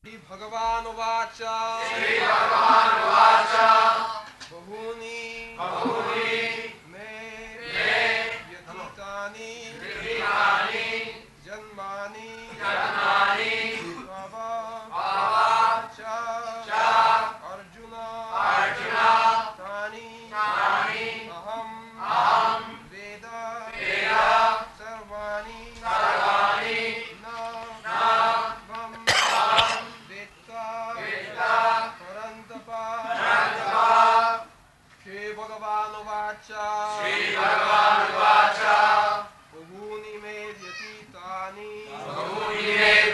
Śrī-bhagavān uvāca bahūni me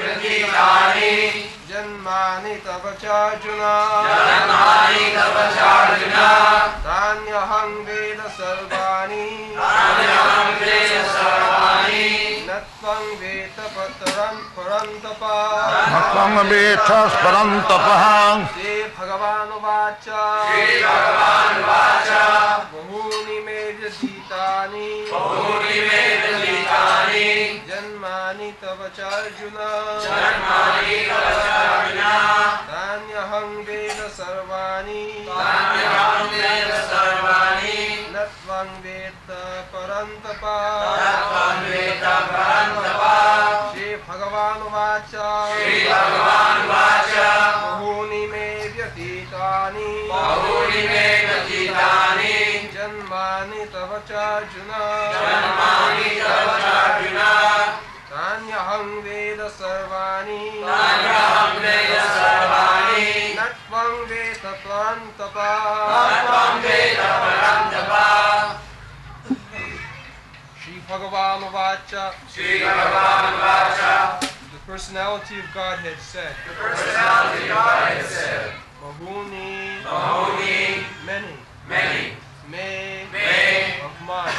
vyatītāni janmāni janmāni tapacārjuna tānyaham veda sarvāṇi natvam veta paran-tapa Śrī-bhagavān uvāca bahūni me vyatītāni janmāni tavaca Arjuna tānyaham veda sarvāṇi natvam vetta paran-tapa Śrī-bhagavān uvāca bahūni me vyatītāni janmāni tavaca Arjuna tānyaham veda sarvāṇi natvam veta paran-tapa Śrī-bhagavān uvāca The personality of Godhead said. Bahūni, many. Me, of mine.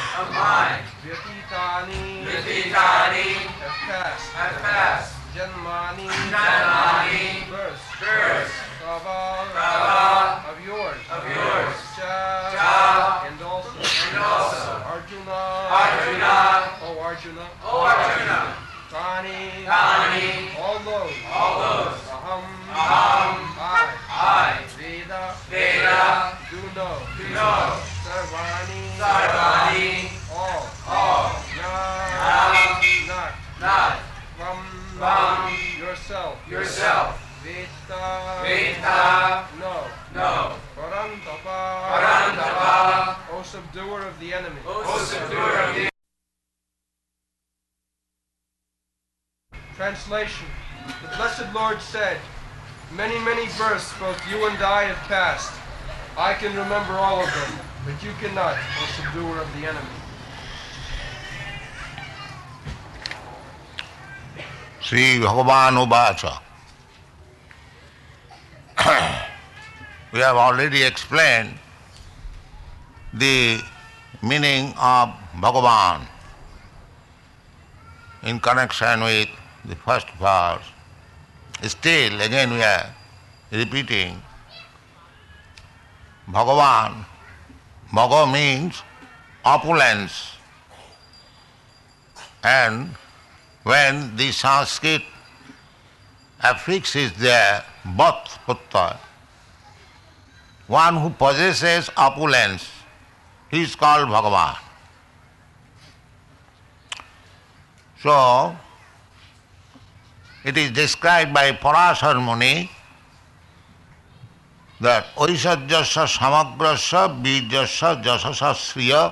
Vyatītāni, have passed. Janmāni, birth. Tava, of yours. Cha, and also. Arjuna. Tani. All those. Ahaṁ, I. Veda. Do know. Sarvāṇi. All. Not. Vam. Yourself. Vettha. No. Parāśara Muni. O subduer of the enemy. Translation. The Blessed Lord said, Many births both you and I have passed. I can remember all of them, but you cannot, O subduer of the enemy. Śrī-bhagavān uvāca. We have already explained the meaning of Bhagavan in connection with the first verse. Still, again we are repeating Bhagavan. Bhaga means opulence. And when the Sanskrit affix is there, bhat putta, one who possesses opulence, he is called Bhagavan. So, it is described by Parāśara Muni that oisajyasya samagrasya bijyasya jasasya sriya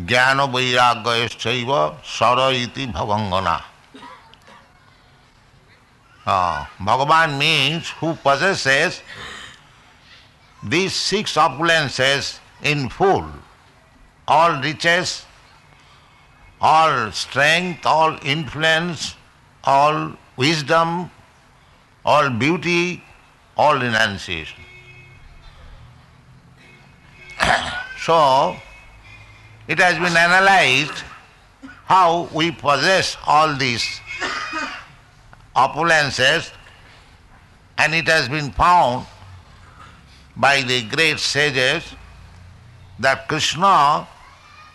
jnana vairāgyayaścaiva sara iti bhavangana. Bhagavan means who possesses these six opulences in full, all riches, all strength, all influence, all wisdom, all beauty, all renunciation. So, it has been analyzed how we possess all these opulences, and it has been found by the great sages that Krishna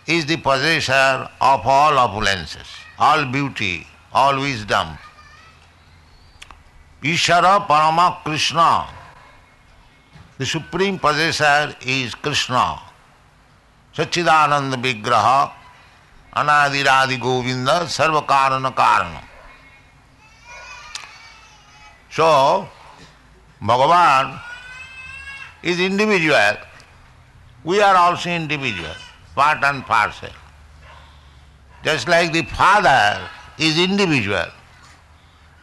is the possessor of all opulences, all beauty, all wisdom, Īśvara Paramā Krishna. The supreme possessor is Krishna. Sachidananda Vigraha, Anadiradi Govinda, Sarva Karana Karana. So, Bhagavan is individual. We are also individual, part and parcel. Just like the father is individual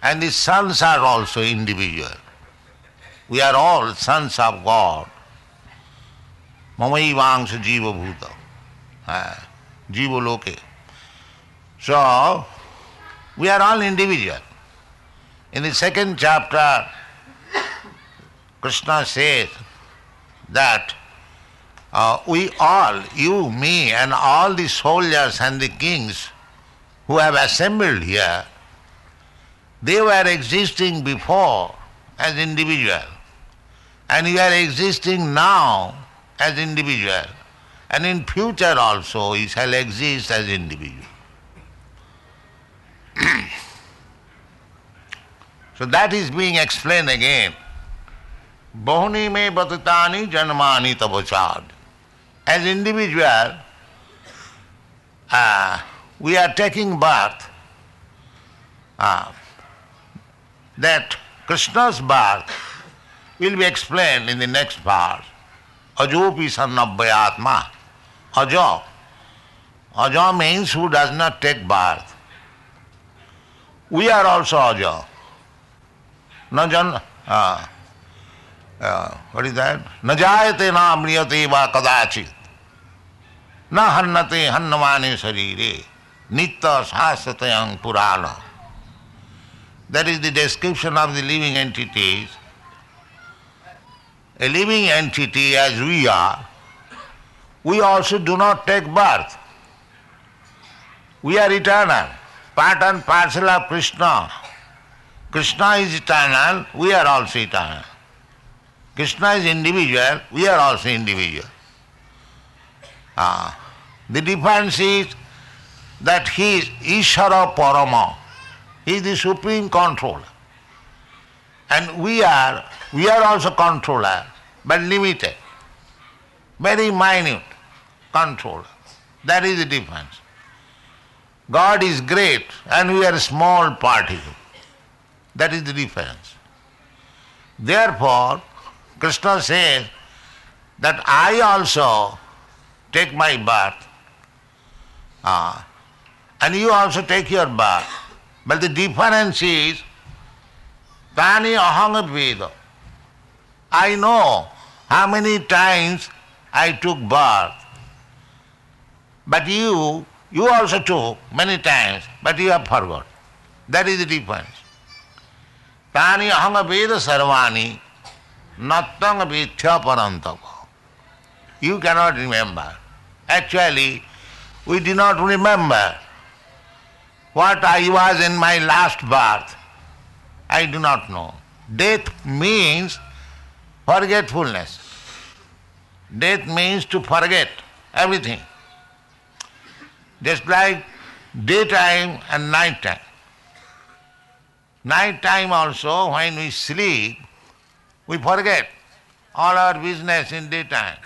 and the sons are also individual. We are all sons of God. Mamayivangsa jiva bhuta. Jiva loke. So, we are all individual. In the second chapter, Krishna says that we all, you, me, and all the soldiers and the kings who have assembled here, they were existing before as individual, and you are existing now as individual, and in future also you shall exist as individual. So that is being explained again. Bahūni me vyatītāni janmāni tavacād. As individual, we are taking birth. That Krishna's birth will be explained in the next part. Ajopi sannabhyātmā. Ajo. Ajo means who does not take birth. We are also ajo. What is that? Na jayate na mriyate va kadachit. Na hannate hannamane sarire. Nitta sāsatayang purāna. That is the description of the living entities. A living entity as we are, we also do not take birth. We are eternal, part and parcel of Krishna. Krishna is eternal, we are also eternal. Krishna is individual, we are also individual. The difference is that he is Īśvara Parama. He is the supreme controller. And we are also controller, but limited, very minute controller. That is the difference. God is great and we are a small particle. That is the difference. Therefore, Krishna says that I also take my birth, and you also take your birth. But the difference is, tani ahaṁ veda. I know how many times I took birth. But you also took many times, but you have forgot. That is the difference. Tani ahaṁ veda sarvāṇi nattaṁ vettha paran-tapa. You cannot remember. Actually, we do not remember. What I was in my last birth, I do not know. Death means forgetfulness. Death means to forget everything. Just like daytime and nighttime. Nighttime also, when we sleep, we forget all our business in daytime.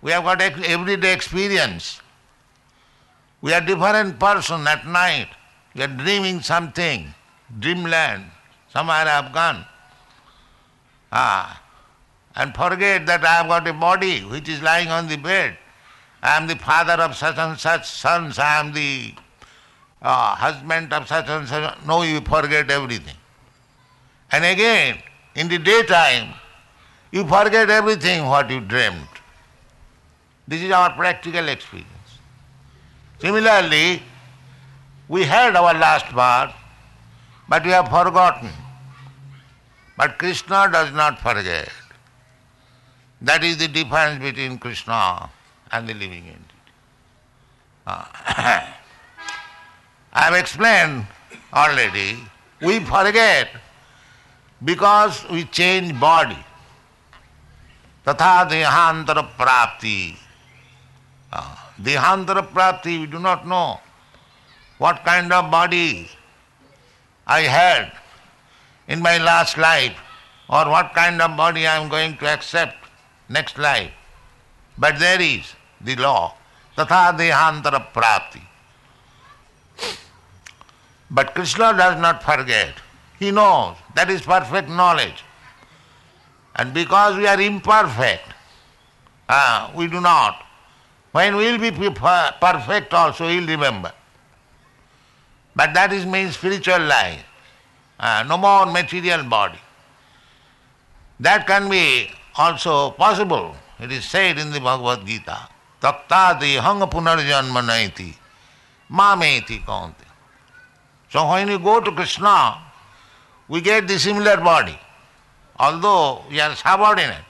We have got everyday experience. We are different person at night. We are dreaming something, dreamland, somewhere I have gone. And forget that I have got a body which is lying on the bed. I am the father of such and such sons. I am the husband of such and such. No, you forget everything. And again, in the daytime, you forget everything what you dreamt. This is our practical experience. Similarly, we had our last birth, but we have forgotten. But Krishna does not forget. That is the difference between Krishna and the living entity. I have explained already, we forget because we change body. Tatha dehāntara prāpti. Dehāntara prāpti, we do not know what kind of body I had in my last life, or what kind of body I am going to accept next life. But there is the law, tatha dehantara prāpti. But Krishna does not forget. He knows. That is perfect knowledge. And because we are imperfect, we do not. When we will be perfect also, he will remember. But that is means spiritual life. No more material body. That can be also possible. It is said in the Bhagavad-gītā, taktādhi haṁ punarjanma naiti māmeti kaunte. So when we go to Krishna, we get the similar body. Although we are subordinate,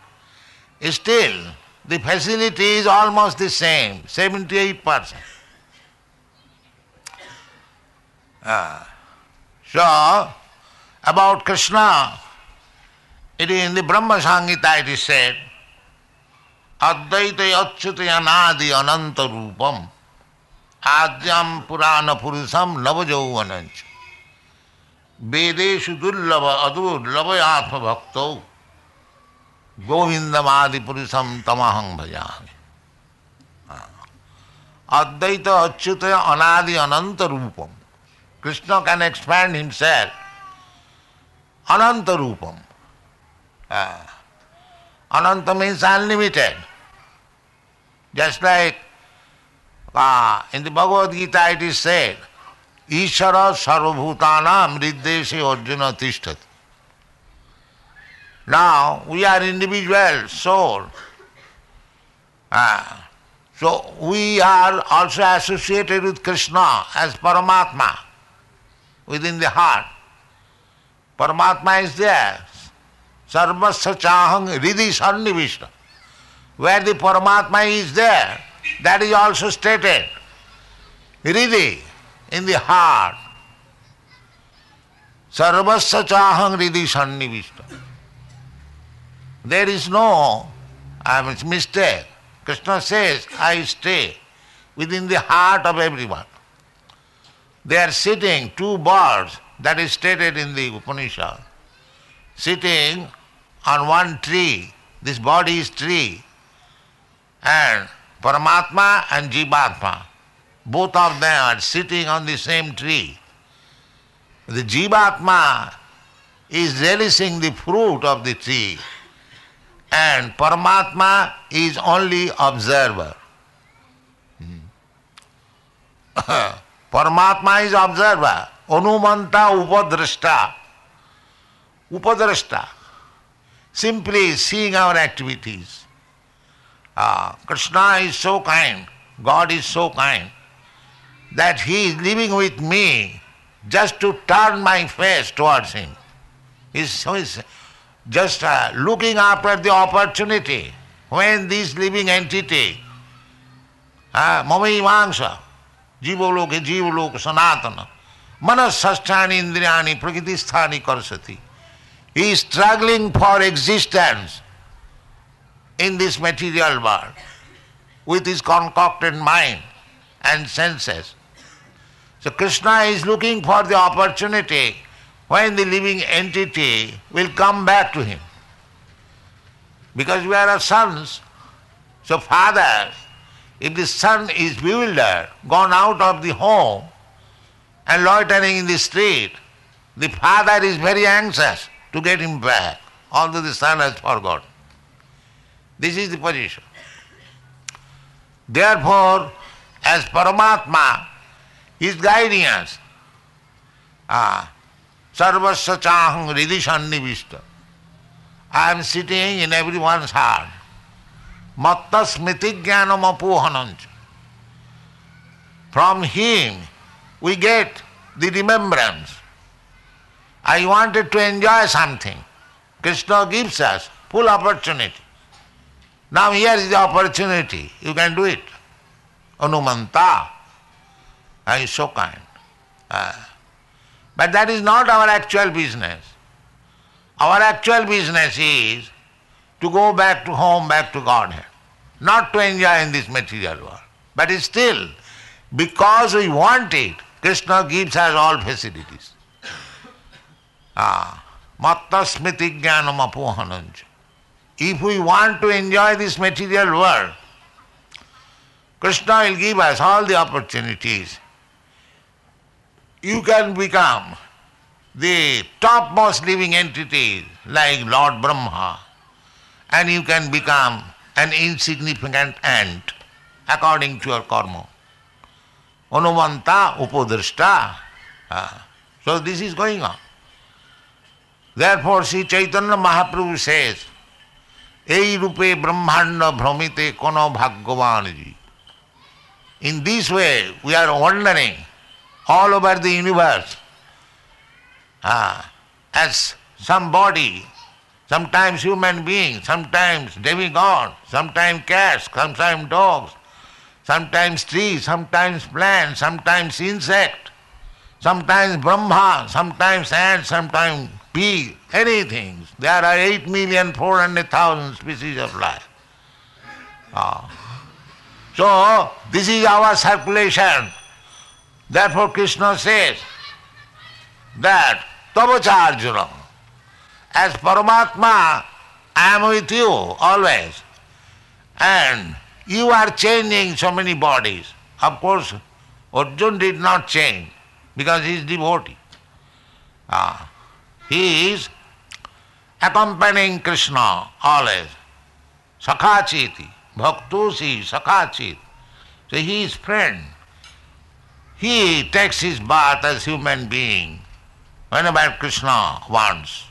still the facility is almost the same, 78%. So, about Krishna, it is in the Brahma Sangita it is said, advaita achyute anādi ananta rūpam ādyam purāna purusam navajauvanancha vedeshu durlava adurlava ātma bhaktau govindam ādi purusam tamaham bhajāmi. Advaita achyute anādi ananta rūpam. Krishna can expand himself ananta rūpam. Ananta means unlimited. Just like in the Bhagavad Gita it is said, Īśvara sarvabhūtānām hriddeshe Arjuna tishtati. Now we are individual soul. So we are also associated with Krishna as Paramātmā within the heart. Paramātmā is there. Sarvasya chāhaṁ hridhi sannivishta. Where the Paramatma is there, that is also stated. Hridhi, in the heart. Sarvasya chāhaṁ hridhi sannivishta. There is no mistake. Krishna says, I stay within the heart of everyone. They are sitting, two birds, that is stated in the Upanishad. Sitting on one tree, this body is tree, and Paramatma and Jivatma, both of them are sitting on the same tree. The Jivatma is relishing the fruit of the tree, and Paramatma is only observer. Paramatma is observer, anumanta upadrashta. Upadrashta, simply seeing our activities. Krishna is so kind, God is so kind, that He is living with me just to turn my face towards Him. He is just looking after the opportunity when this living entity, mamayi vāṅsa, jīva-loka jīva-loka sanātana, manas-sasthāni indriyāni prakritisthāni karsati. He is struggling for existence in this material world with his concocted mind and senses. So Krishna is looking for the opportunity when the living entity will come back to him. Because we are sons, so father, if the son is bewildered, gone out of the home and loitering in the street, the father is very anxious to get him back, although the son has forgotten. This is the position. Therefore, as Paramatma, he is guiding us. Sarvasya chāhaṁ hridhi sannivishta. I am sitting in everyone's heart. Matta smriti jñānam apohananca. From him we get the remembrance. I wanted to enjoy something. Krishna gives us full opportunity. Now here is the opportunity. You can do it. Anumanta. I am so kind. But that is not our actual business. Our actual business is to go back to home, back to Godhead. Not to enjoy in this material world. But still, because we want it, Krishna gives us all facilities. Matta smriti jnanam apohananca. If we want to enjoy this material world, Krishna will give us all the opportunities. You can become the topmost living entity like Lord Brahmā, and you can become an insignificant ant according to your karma. Anumanta, upadrashta. So this is going on. Therefore, Sri Chaitanya Mahāprabhu says, Ei rupe brahmāṇa bhramite kono bhagavānji. In this way, we are wandering all over the universe. As somebody, sometimes human being, sometimes demigod, sometimes cats, sometimes dogs, sometimes trees, sometimes plants, sometimes insect, sometimes Brahma, sometimes ant, sometimes bee, anything. There are 8,400,000 species of life. So, this is our circulation. Therefore Krishna says that Tavacha Arjuna, as Paramatma, I am with you always. And you are changing so many bodies. Of course, Arjuna did not change because he is devotee. He is accompanying Krishna always. Sakhachiti, bhaktusi, sakhachiti. So he is friend. He takes his bath as human being whenever Krishna wants.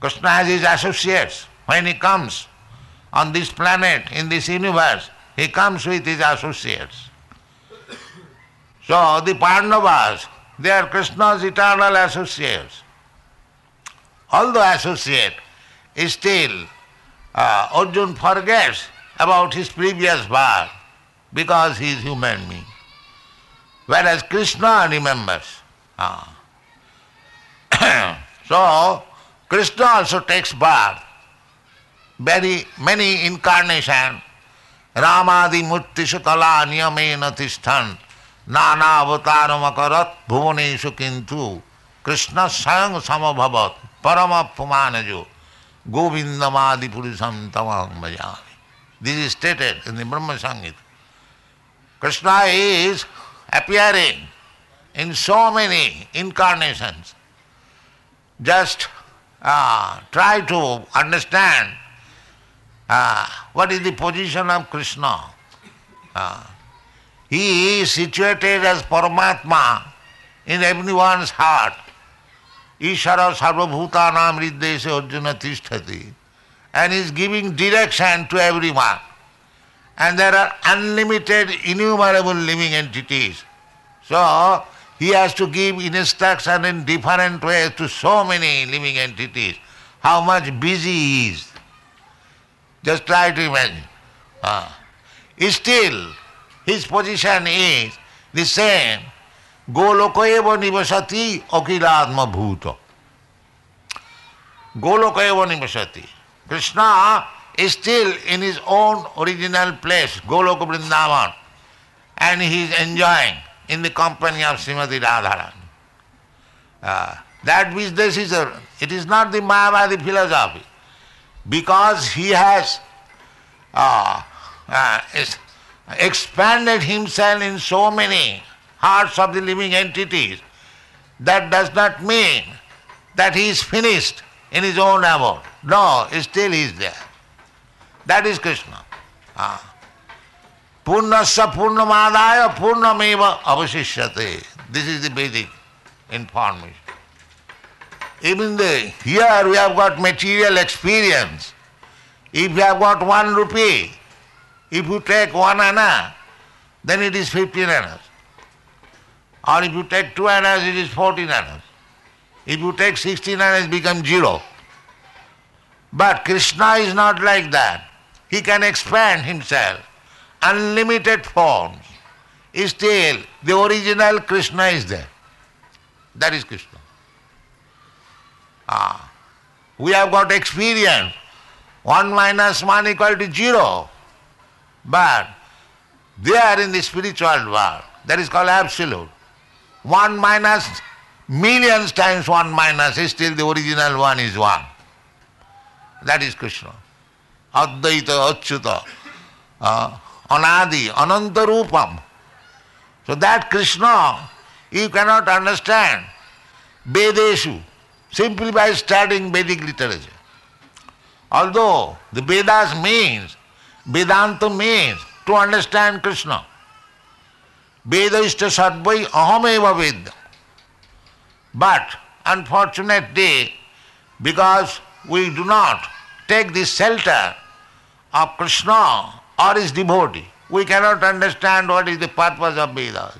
Krishna has his associates. When he comes on this planet, in this universe, he comes with his associates. So the Pandavas, they are Krishna's eternal associates. Although associate, still Arjuna forgets about his previous birth because he is human being. Whereas Krishna remembers. So, Krishna also takes birth. Very many incarnations. Ramadi murti sutala niyamena tishtan nana avataram akarat bhuvanesu kintu Krishna sayang samabhavat paramapumanaju govindamadi purisam tamang bhajami. This is stated in the Brahma Sangita. Krishna is appearing in so many incarnations. Just try to understand what is the position of Krishna. He is situated as Paramatma in everyone's heart. Īśvara sarvabhūtānām hridayase Arjuna tishthati. And he is giving direction to everyone. And there are unlimited, innumerable living entities. So, he has to give instruction in different ways to so many living entities. How much busy he is. Just try to imagine. Still, his position is the same. Goloka eva nivasati akilatma bhuta. Goloka eva nivasati. Krishna is still in his own original place, Goloka Vrindavan, and he is enjoying in the company of Srimati Radharani. That which this is, it is not the Mayavadi philosophy, because he has expanded himself in so many hearts of the living entities. That does not mean that he is finished in his own abode. No, still he is there. That is Krishna. Purnasya purnamādāya purnameva avasishyate. This is the Vedic information. Even here we have got material experience. If you have got 1 rupee, if you take 1 anna, then it is 15 annas. Or if you take 2 annas, it is 14 annas. If you take 16 annas, it becomes 0. But Krishna is not like that. He can expand himself, unlimited forms. Still, the original Krishna is there. That is Krishna. We have got experience. 1 minus 1 equal to 0. But they are in the spiritual world. That is called absolute. 1 minus Millions times one minus is still the original one is one. That is Krishna. Advaita, Achyuta, Anadi, Anantarupam. So that Krishna you cannot understand Vedeshu, simply by studying Vedic literature. Although the Vedas means, Vedanta means to understand Krishna. Veda is to sarvai ahaṁ eva veda. But unfortunately, because we do not take the shelter of Krishna or his devotee, we cannot understand what is the purpose of Vedas.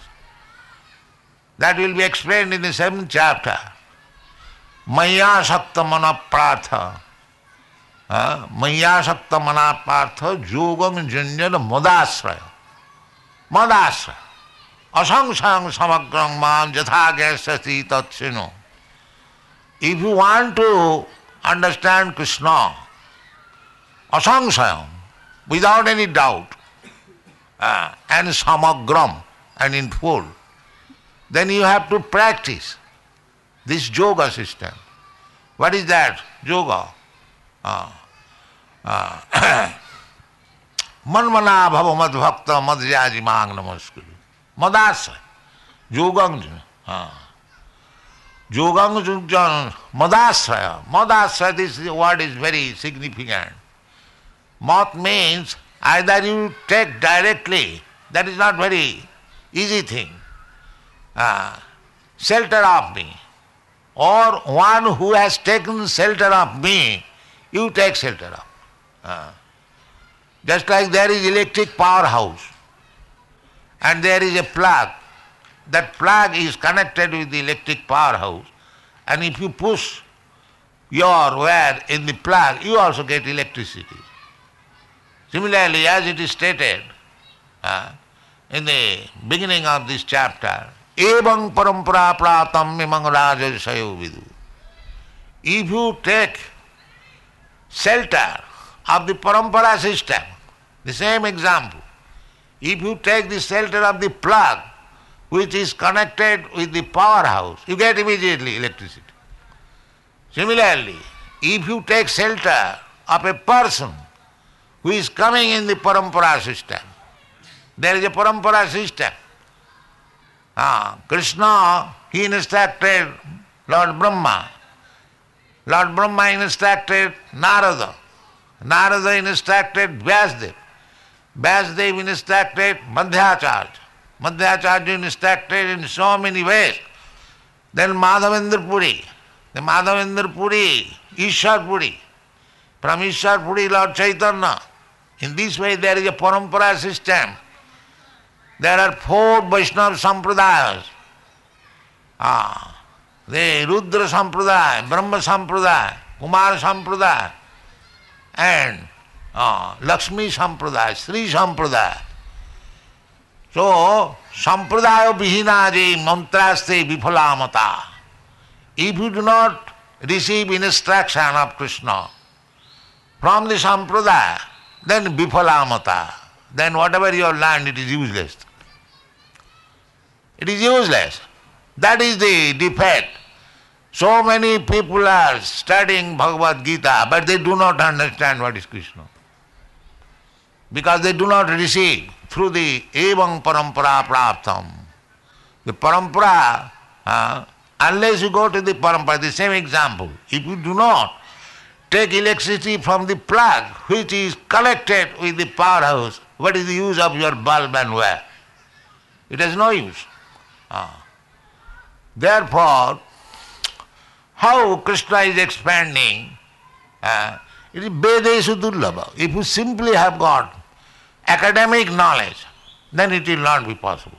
That will be explained in the 7th chapter. Maya sakta mana prartha. Maya sakta mana prartha yogam janjana madasraya. Madasraya. Asaṅsaṅ samagraṁ māṁ yathāgyasati tatsino. If you want to understand Krishna, asaṅsaṅ, without any doubt, and samagraṁ, and in full, then you have to practice this yoga system. What is that? Yoga. Manmana bhava mad bhakta madhyaji māṁ namaskuru. Madasa, Yoganjana. Yoganjana, Madasraya. Madasraya, this word is very significant. Mat means either you take directly, that is not very easy thing, shelter of me, or one who has taken shelter of me, you take shelter of me. Just like there is electric powerhouse, and there is a plug. That plug is connected with the electric powerhouse. And if you push your wire in the plug, you also get electricity. Similarly, as it is stated in the beginning of this chapter, evaṁ parampara prātam mimaṁ rāja sayo vidu. If you take shelter of the parampara system, the same example, if you take the shelter of the plug, which is connected with the powerhouse, you get immediately electricity. Similarly, if you take shelter of a person who is coming in the parampara system, there is a parampara system. Krishna, he instructed Lord Brahma. Lord Brahma instructed Nārada. Nārada instructed Vyāsadeva. Vyāsadeva instructed Madhyacharya. Madhyacharya instructed in so many ways. Then Mādhavendra Purī. The Mādhavendra Purī, Īśvara Purī. From Īśvara Purī, Lord Chaitanya. In this way there is a parampara system. There are 4 Vaishnava sampradayas. The Rudra Sampradaya, Brahma Sampradaya, Kumara Sampradaya, and Lakshmi Sampradaya, Sri Sampradaya. So, Sampradaya Vihinaji Mantraste Vifalamata. If you do not receive instruction of Krishna from the Sampradaya, then Vifalamata. Then whatever you have learned, it is useless. It is useless. That is the defect. So many people are studying Bhagavad-gītā, but they do not understand what is Krishna. Because they do not receive through the evaṁ parampara prāptam. The parampara, unless you go to the parampara, the same example, if you do not take electricity from the plug, which is connected with the powerhouse, what is the use of your bulb and wire? It has no use. Therefore, how Krishna is expanding, it is Vedeshu Durlabha. If you simply have got academic knowledge, then it will not be possible.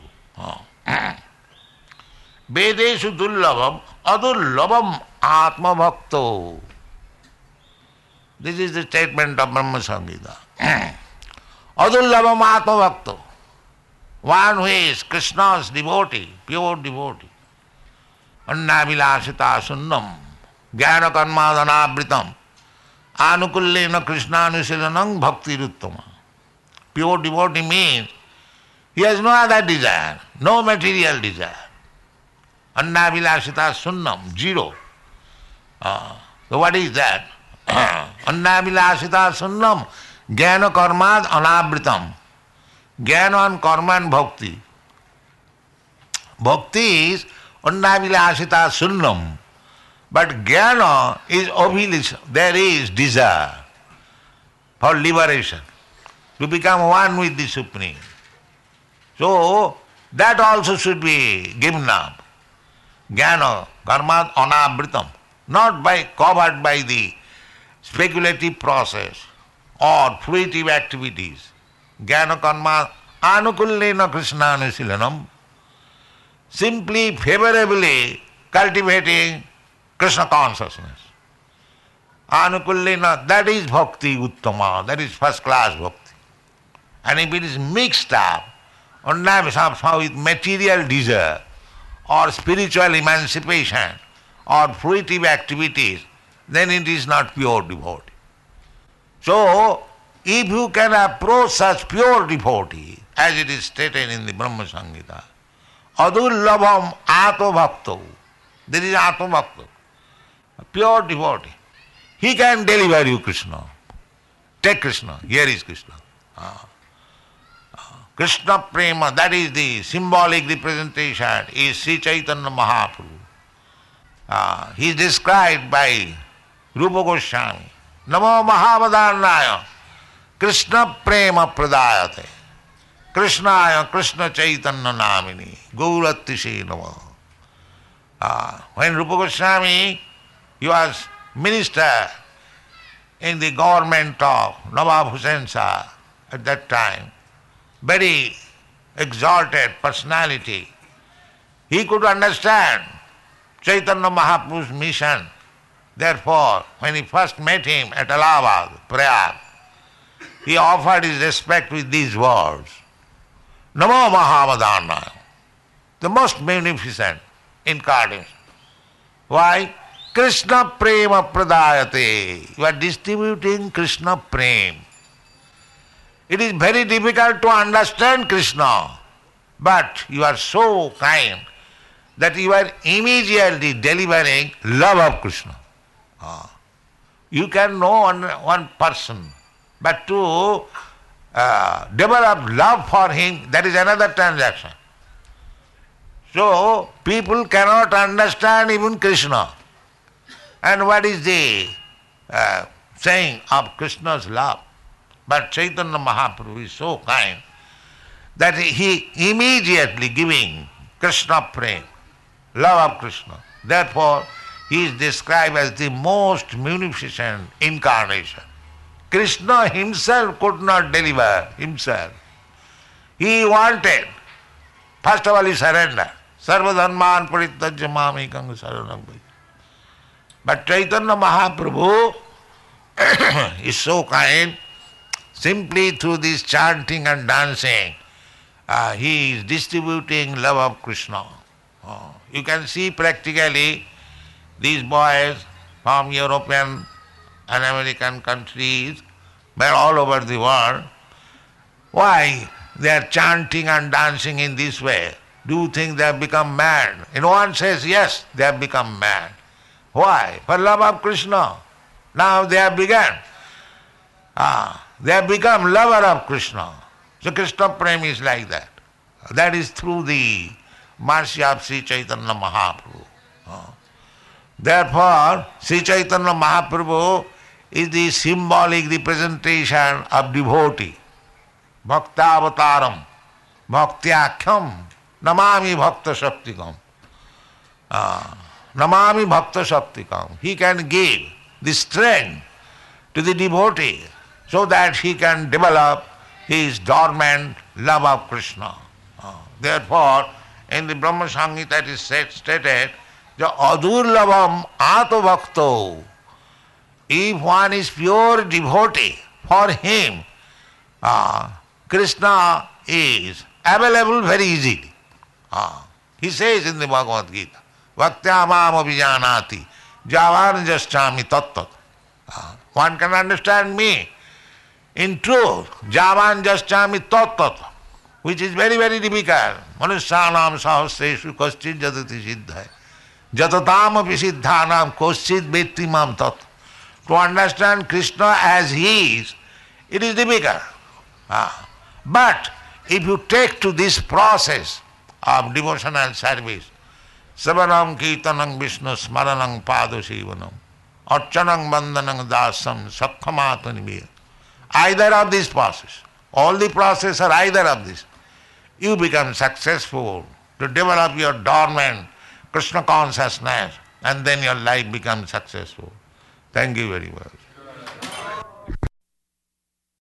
Vedeshu Durlabham Adurlabham Atma Bhakto. This is the statement of Brahma Sangita. Adurlabham Atma Bhakto. One who is Krishna's devotee, pure devotee. Annavilasita sunnam, jnana karmadana vritam, anukullena krishna anusilanam bhakti ruttama. Pure devotee means he has no other desire, no material desire. Annavilasita sunnam, zero. So what is that? Annavilasita sunnam, jnana karmad anavritam. Jnana and karma and bhakti. Bhakti is annavilasita sunnam. But jnana is avilasa. There is desire for liberation, to become one with the Supreme. So, that also should be given up. Jnana, karma, anavritam. Not by covered by the speculative process or fruitive activities. Jnana, karma, anukullena Krishna anisilanam. Simply, favorably cultivating Krishna consciousness. Anukullena, that is bhakti uttama, that is first class bhakti. And if it is mixed up, somehow with material desire or spiritual emancipation or fruitive activities, then it is not pure devotee. So, if you can approach such pure devotee, as it is stated in the Brahma Sangita, adurlabham ato-bhakto, there is ato-bhakto, a pure devotee, he can deliver you Krishna. Take Krishna, here is Krishna. Krishna Prema, that is the symbolic representation, is Sri Chaitanya Mahāprabhu. He is described by Rupa Gosvami. Namo Mahāvadarnāya Krishna Prema Pradāyate Krishnāya Krishna Chaitanya Nāmini Gauratishe Namo. When Rupa Gosvami, he was minister in the government of Nawab Hussain Shah at that time, very exalted personality, he could understand Chaitanya Mahaprabhu's mission. Therefore, when he first met him at Allahabad, Prayag, he offered his respect with these words, Namo Mahāvadarnāya, the most magnificent incarnation. Why? Krishna Prema Pradāyate. You are distributing Krishna Prema. It is very difficult to understand Krishna, but you are so kind that you are immediately delivering love of Krishna. You can know one person, but to develop love for him, that is another transaction. So, people cannot understand even Krishna. And what is the saying of Krishna's love? But Chaitanya Mahaprabhu is so kind that he immediately giving Krishna prema, love of Krishna. Therefore, he is described as the most magnificent incarnation. Krishna himself could not deliver himself. He wanted, first of all, he surrendered. Sarvadharman parittajya mamekam sharanam bhaj. But Chaitanya Mahaprabhu is so kind. Simply through this chanting and dancing, he is distributing love of Krishna. You can see practically these boys from European and American countries, but all over the world. Why they are chanting and dancing in this way? Do you think they have become mad? And one says, yes, they have become mad. Why? For love of Krishna. Now they have begun. They have become lover of Krishna. So Krishna Prema is like that. That is through the mercy of Sri Chaitanya Mahaprabhu. Therefore, Sri Chaitanya Mahaprabhu is the symbolic representation of devotee. Bhakta-avataram, bhaktyākhyam, namāmi bhakta-shaktikam. Namāmi bhakta-shaktikam. He can give the strength to the devotee, so that he can develop his dormant love of Krishna. Therefore, in the Brahma Sangita it is stated, adurlabham ato-bhakto. If one is pure devotee, for him, Krishna is available very easily. He says in the Bhagavad-gītā, vaktyāmāma vijanāti, jāvānajascāmi tattat. One can understand me. In truth, jāvānajascāmi tattat. which is very, very difficult. Manushyanam sahasreshu kaschid jatati siddhaya. Jatatam api siddhanam kaschid vetti mam tat. To understand Krishna as he is, it is difficult. But if you take to this process of devotional service, Sabanam Kirtanam Vishnu Smaranam Padosivanam Archanam Bandhanam Dasam Sakkhamataniveya. Either of these process, all the process are either of this. You become successful to develop your dormant Krishna consciousness, and then your life becomes successful. Thank you very much.